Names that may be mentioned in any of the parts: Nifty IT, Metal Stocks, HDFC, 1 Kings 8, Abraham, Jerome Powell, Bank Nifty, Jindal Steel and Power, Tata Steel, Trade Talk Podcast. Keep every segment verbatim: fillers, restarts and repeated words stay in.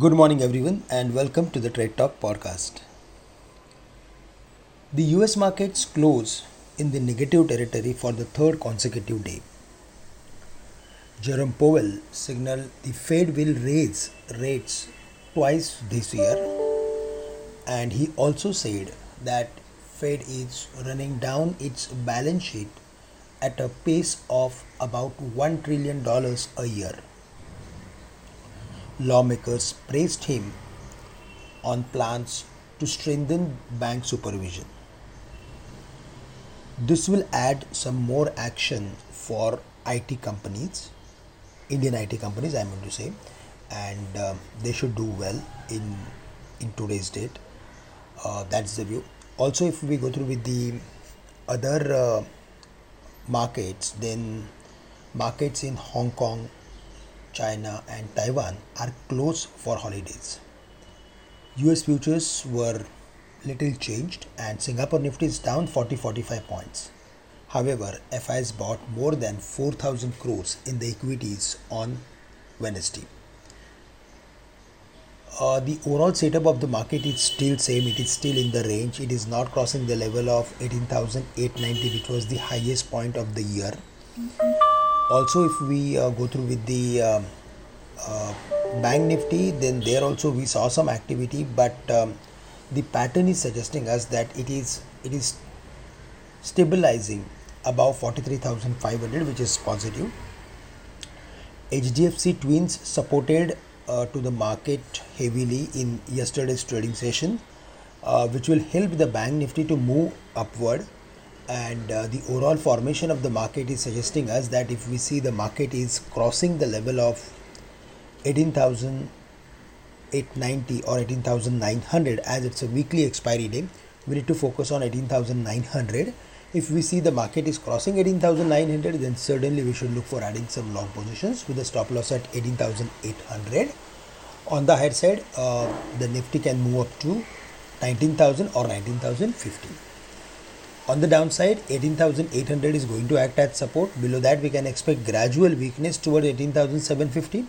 Good morning everyone and welcome to the Trade Talk Podcast. The U S markets close in the negative territory for the third consecutive day. Jerome Powell signaled the Fed will raise rates twice this year, and he also said that Fed is running down its balance sheet at a pace of about one trillion dollars a year. Lawmakers praised him on plans to strengthen bank supervision. This will add some more action for I T companies, Indian I T companies, I am going to say, and uh, they should do well in in today's date. Uh, that's the view. Also, if we go through with the other uh, markets, then markets in Hong Kong, China and Taiwan are closed for holidays. U S futures were little changed and Singapore Nifty is down forty to forty-five points. However, F Is bought more than four thousand crores in the equities on Wednesday. Uh, the overall setup of the market is still same. It is still in the range. It is not crossing the level of eighteen thousand eight hundred ninety, which was the highest point of the year. Also, if we uh, go through with the uh, uh, Bank Nifty, then there also we saw some activity, but um, the pattern is suggesting us that it is it is stabilizing above forty-three thousand five hundred, which is positive. H D F C twins supported uh, to the market heavily in yesterday's trading session, uh, which will help the Bank Nifty to move upward. And uh, the overall formation of the market is suggesting us that if we see the market is crossing the level of eighteen thousand eight hundred ninety or eighteen thousand nine hundred, as it's a weekly expiry day, we need to focus on eighteen thousand nine hundred. If we see the market is crossing eighteen thousand nine hundred, then certainly we should look for adding some long positions with a stop loss at eighteen thousand eight hundred. On the higher side, uh, the Nifty can move up to nineteen thousand or nineteen thousand fifty. On the downside, eighteen thousand eight hundred is going to act as support. Below that, we can expect gradual weakness towards eighteen thousand seven hundred fifty.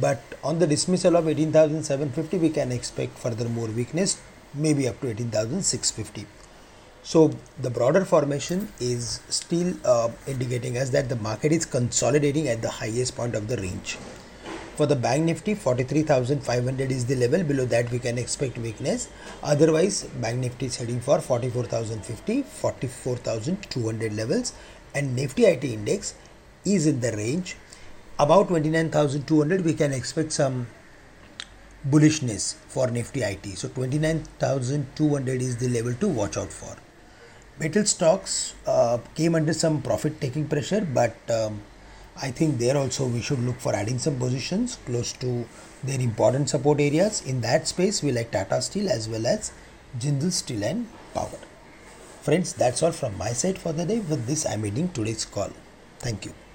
But on the dismissal of eighteen thousand seven hundred fifty, we can expect further more weakness, maybe up to eighteen thousand six hundred fifty. So the broader formation is still uh, indicating us that the market is consolidating at the highest point of the range. For the Bank Nifty, forty-three thousand five hundred is the level. Below that we can expect weakness. Otherwise, Bank Nifty is heading for forty-four thousand fifty, forty-four thousand two hundred levels, and Nifty I T index is in the range. About twenty-nine thousand two hundred we can expect some bullishness for Nifty I T. So twenty-nine thousand two hundred is the level to watch out for. Metal stocks uh, came under some profit taking pressure, but um, I think there also we should look for adding some positions close to their important support areas. In that space, we like Tata Steel as well as Jindal Steel and Power. Friends, that's all from my side for the day. With this, I'm ending today's call. Thank you.